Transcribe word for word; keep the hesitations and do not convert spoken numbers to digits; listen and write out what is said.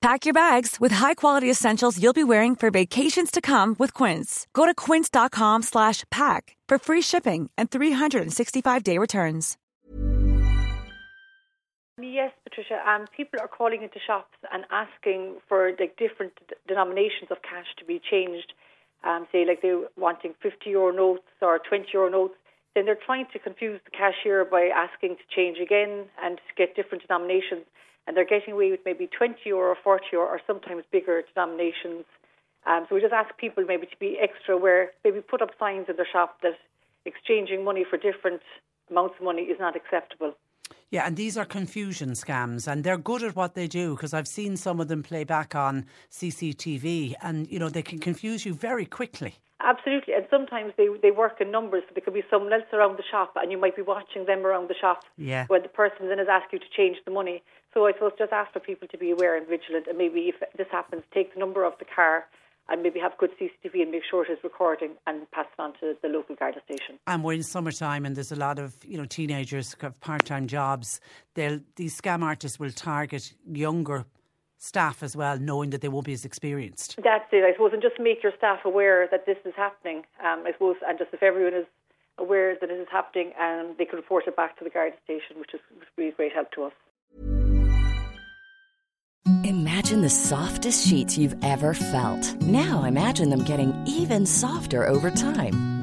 Pack your bags with high-quality essentials you'll be wearing for vacations to come with Quince. Go to quince dot com slash pack for free shipping and three sixty-five day returns. Yes, Patricia, um, people are calling into shops and asking for like different denominations of cash to be changed. Um, say like they're wanting fifty euro notes or twenty euro notes. Then they're trying to confuse the cashier by asking to change again and to get different denominations. And they're getting away with maybe twenty euro or forty euro or sometimes bigger denominations. Um, so we just ask people maybe to be extra aware, maybe put up signs in their shop that exchanging money for different amounts of money is not acceptable. Yeah, and these are confusion scams, and they're good at what they do, because I've seen some of them play back on C C T V, and, you know, they can confuse you very quickly. Absolutely, and sometimes they, they work in numbers, so there could be someone else around the shop, and you might be watching them around the shop, yeah, where the person then has asked you to change the money. So I suppose just ask for people to be aware and vigilant, and maybe if this happens, take the number off the car and maybe have good C C T V and make sure it is recording and pass it on to the local Garda station. And we're in summertime and there's a lot of, you know, teenagers who have part-time jobs. They'll, these scam artists will target younger staff as well, knowing that they won't be as experienced. That's it, I suppose, and just make your staff aware that this is happening, um, I suppose, and just if everyone is aware that it is happening, and they can report it back to the Garda station, which is really great help to us. Imagine the softest sheets you've ever felt. Now imagine them getting even softer over time.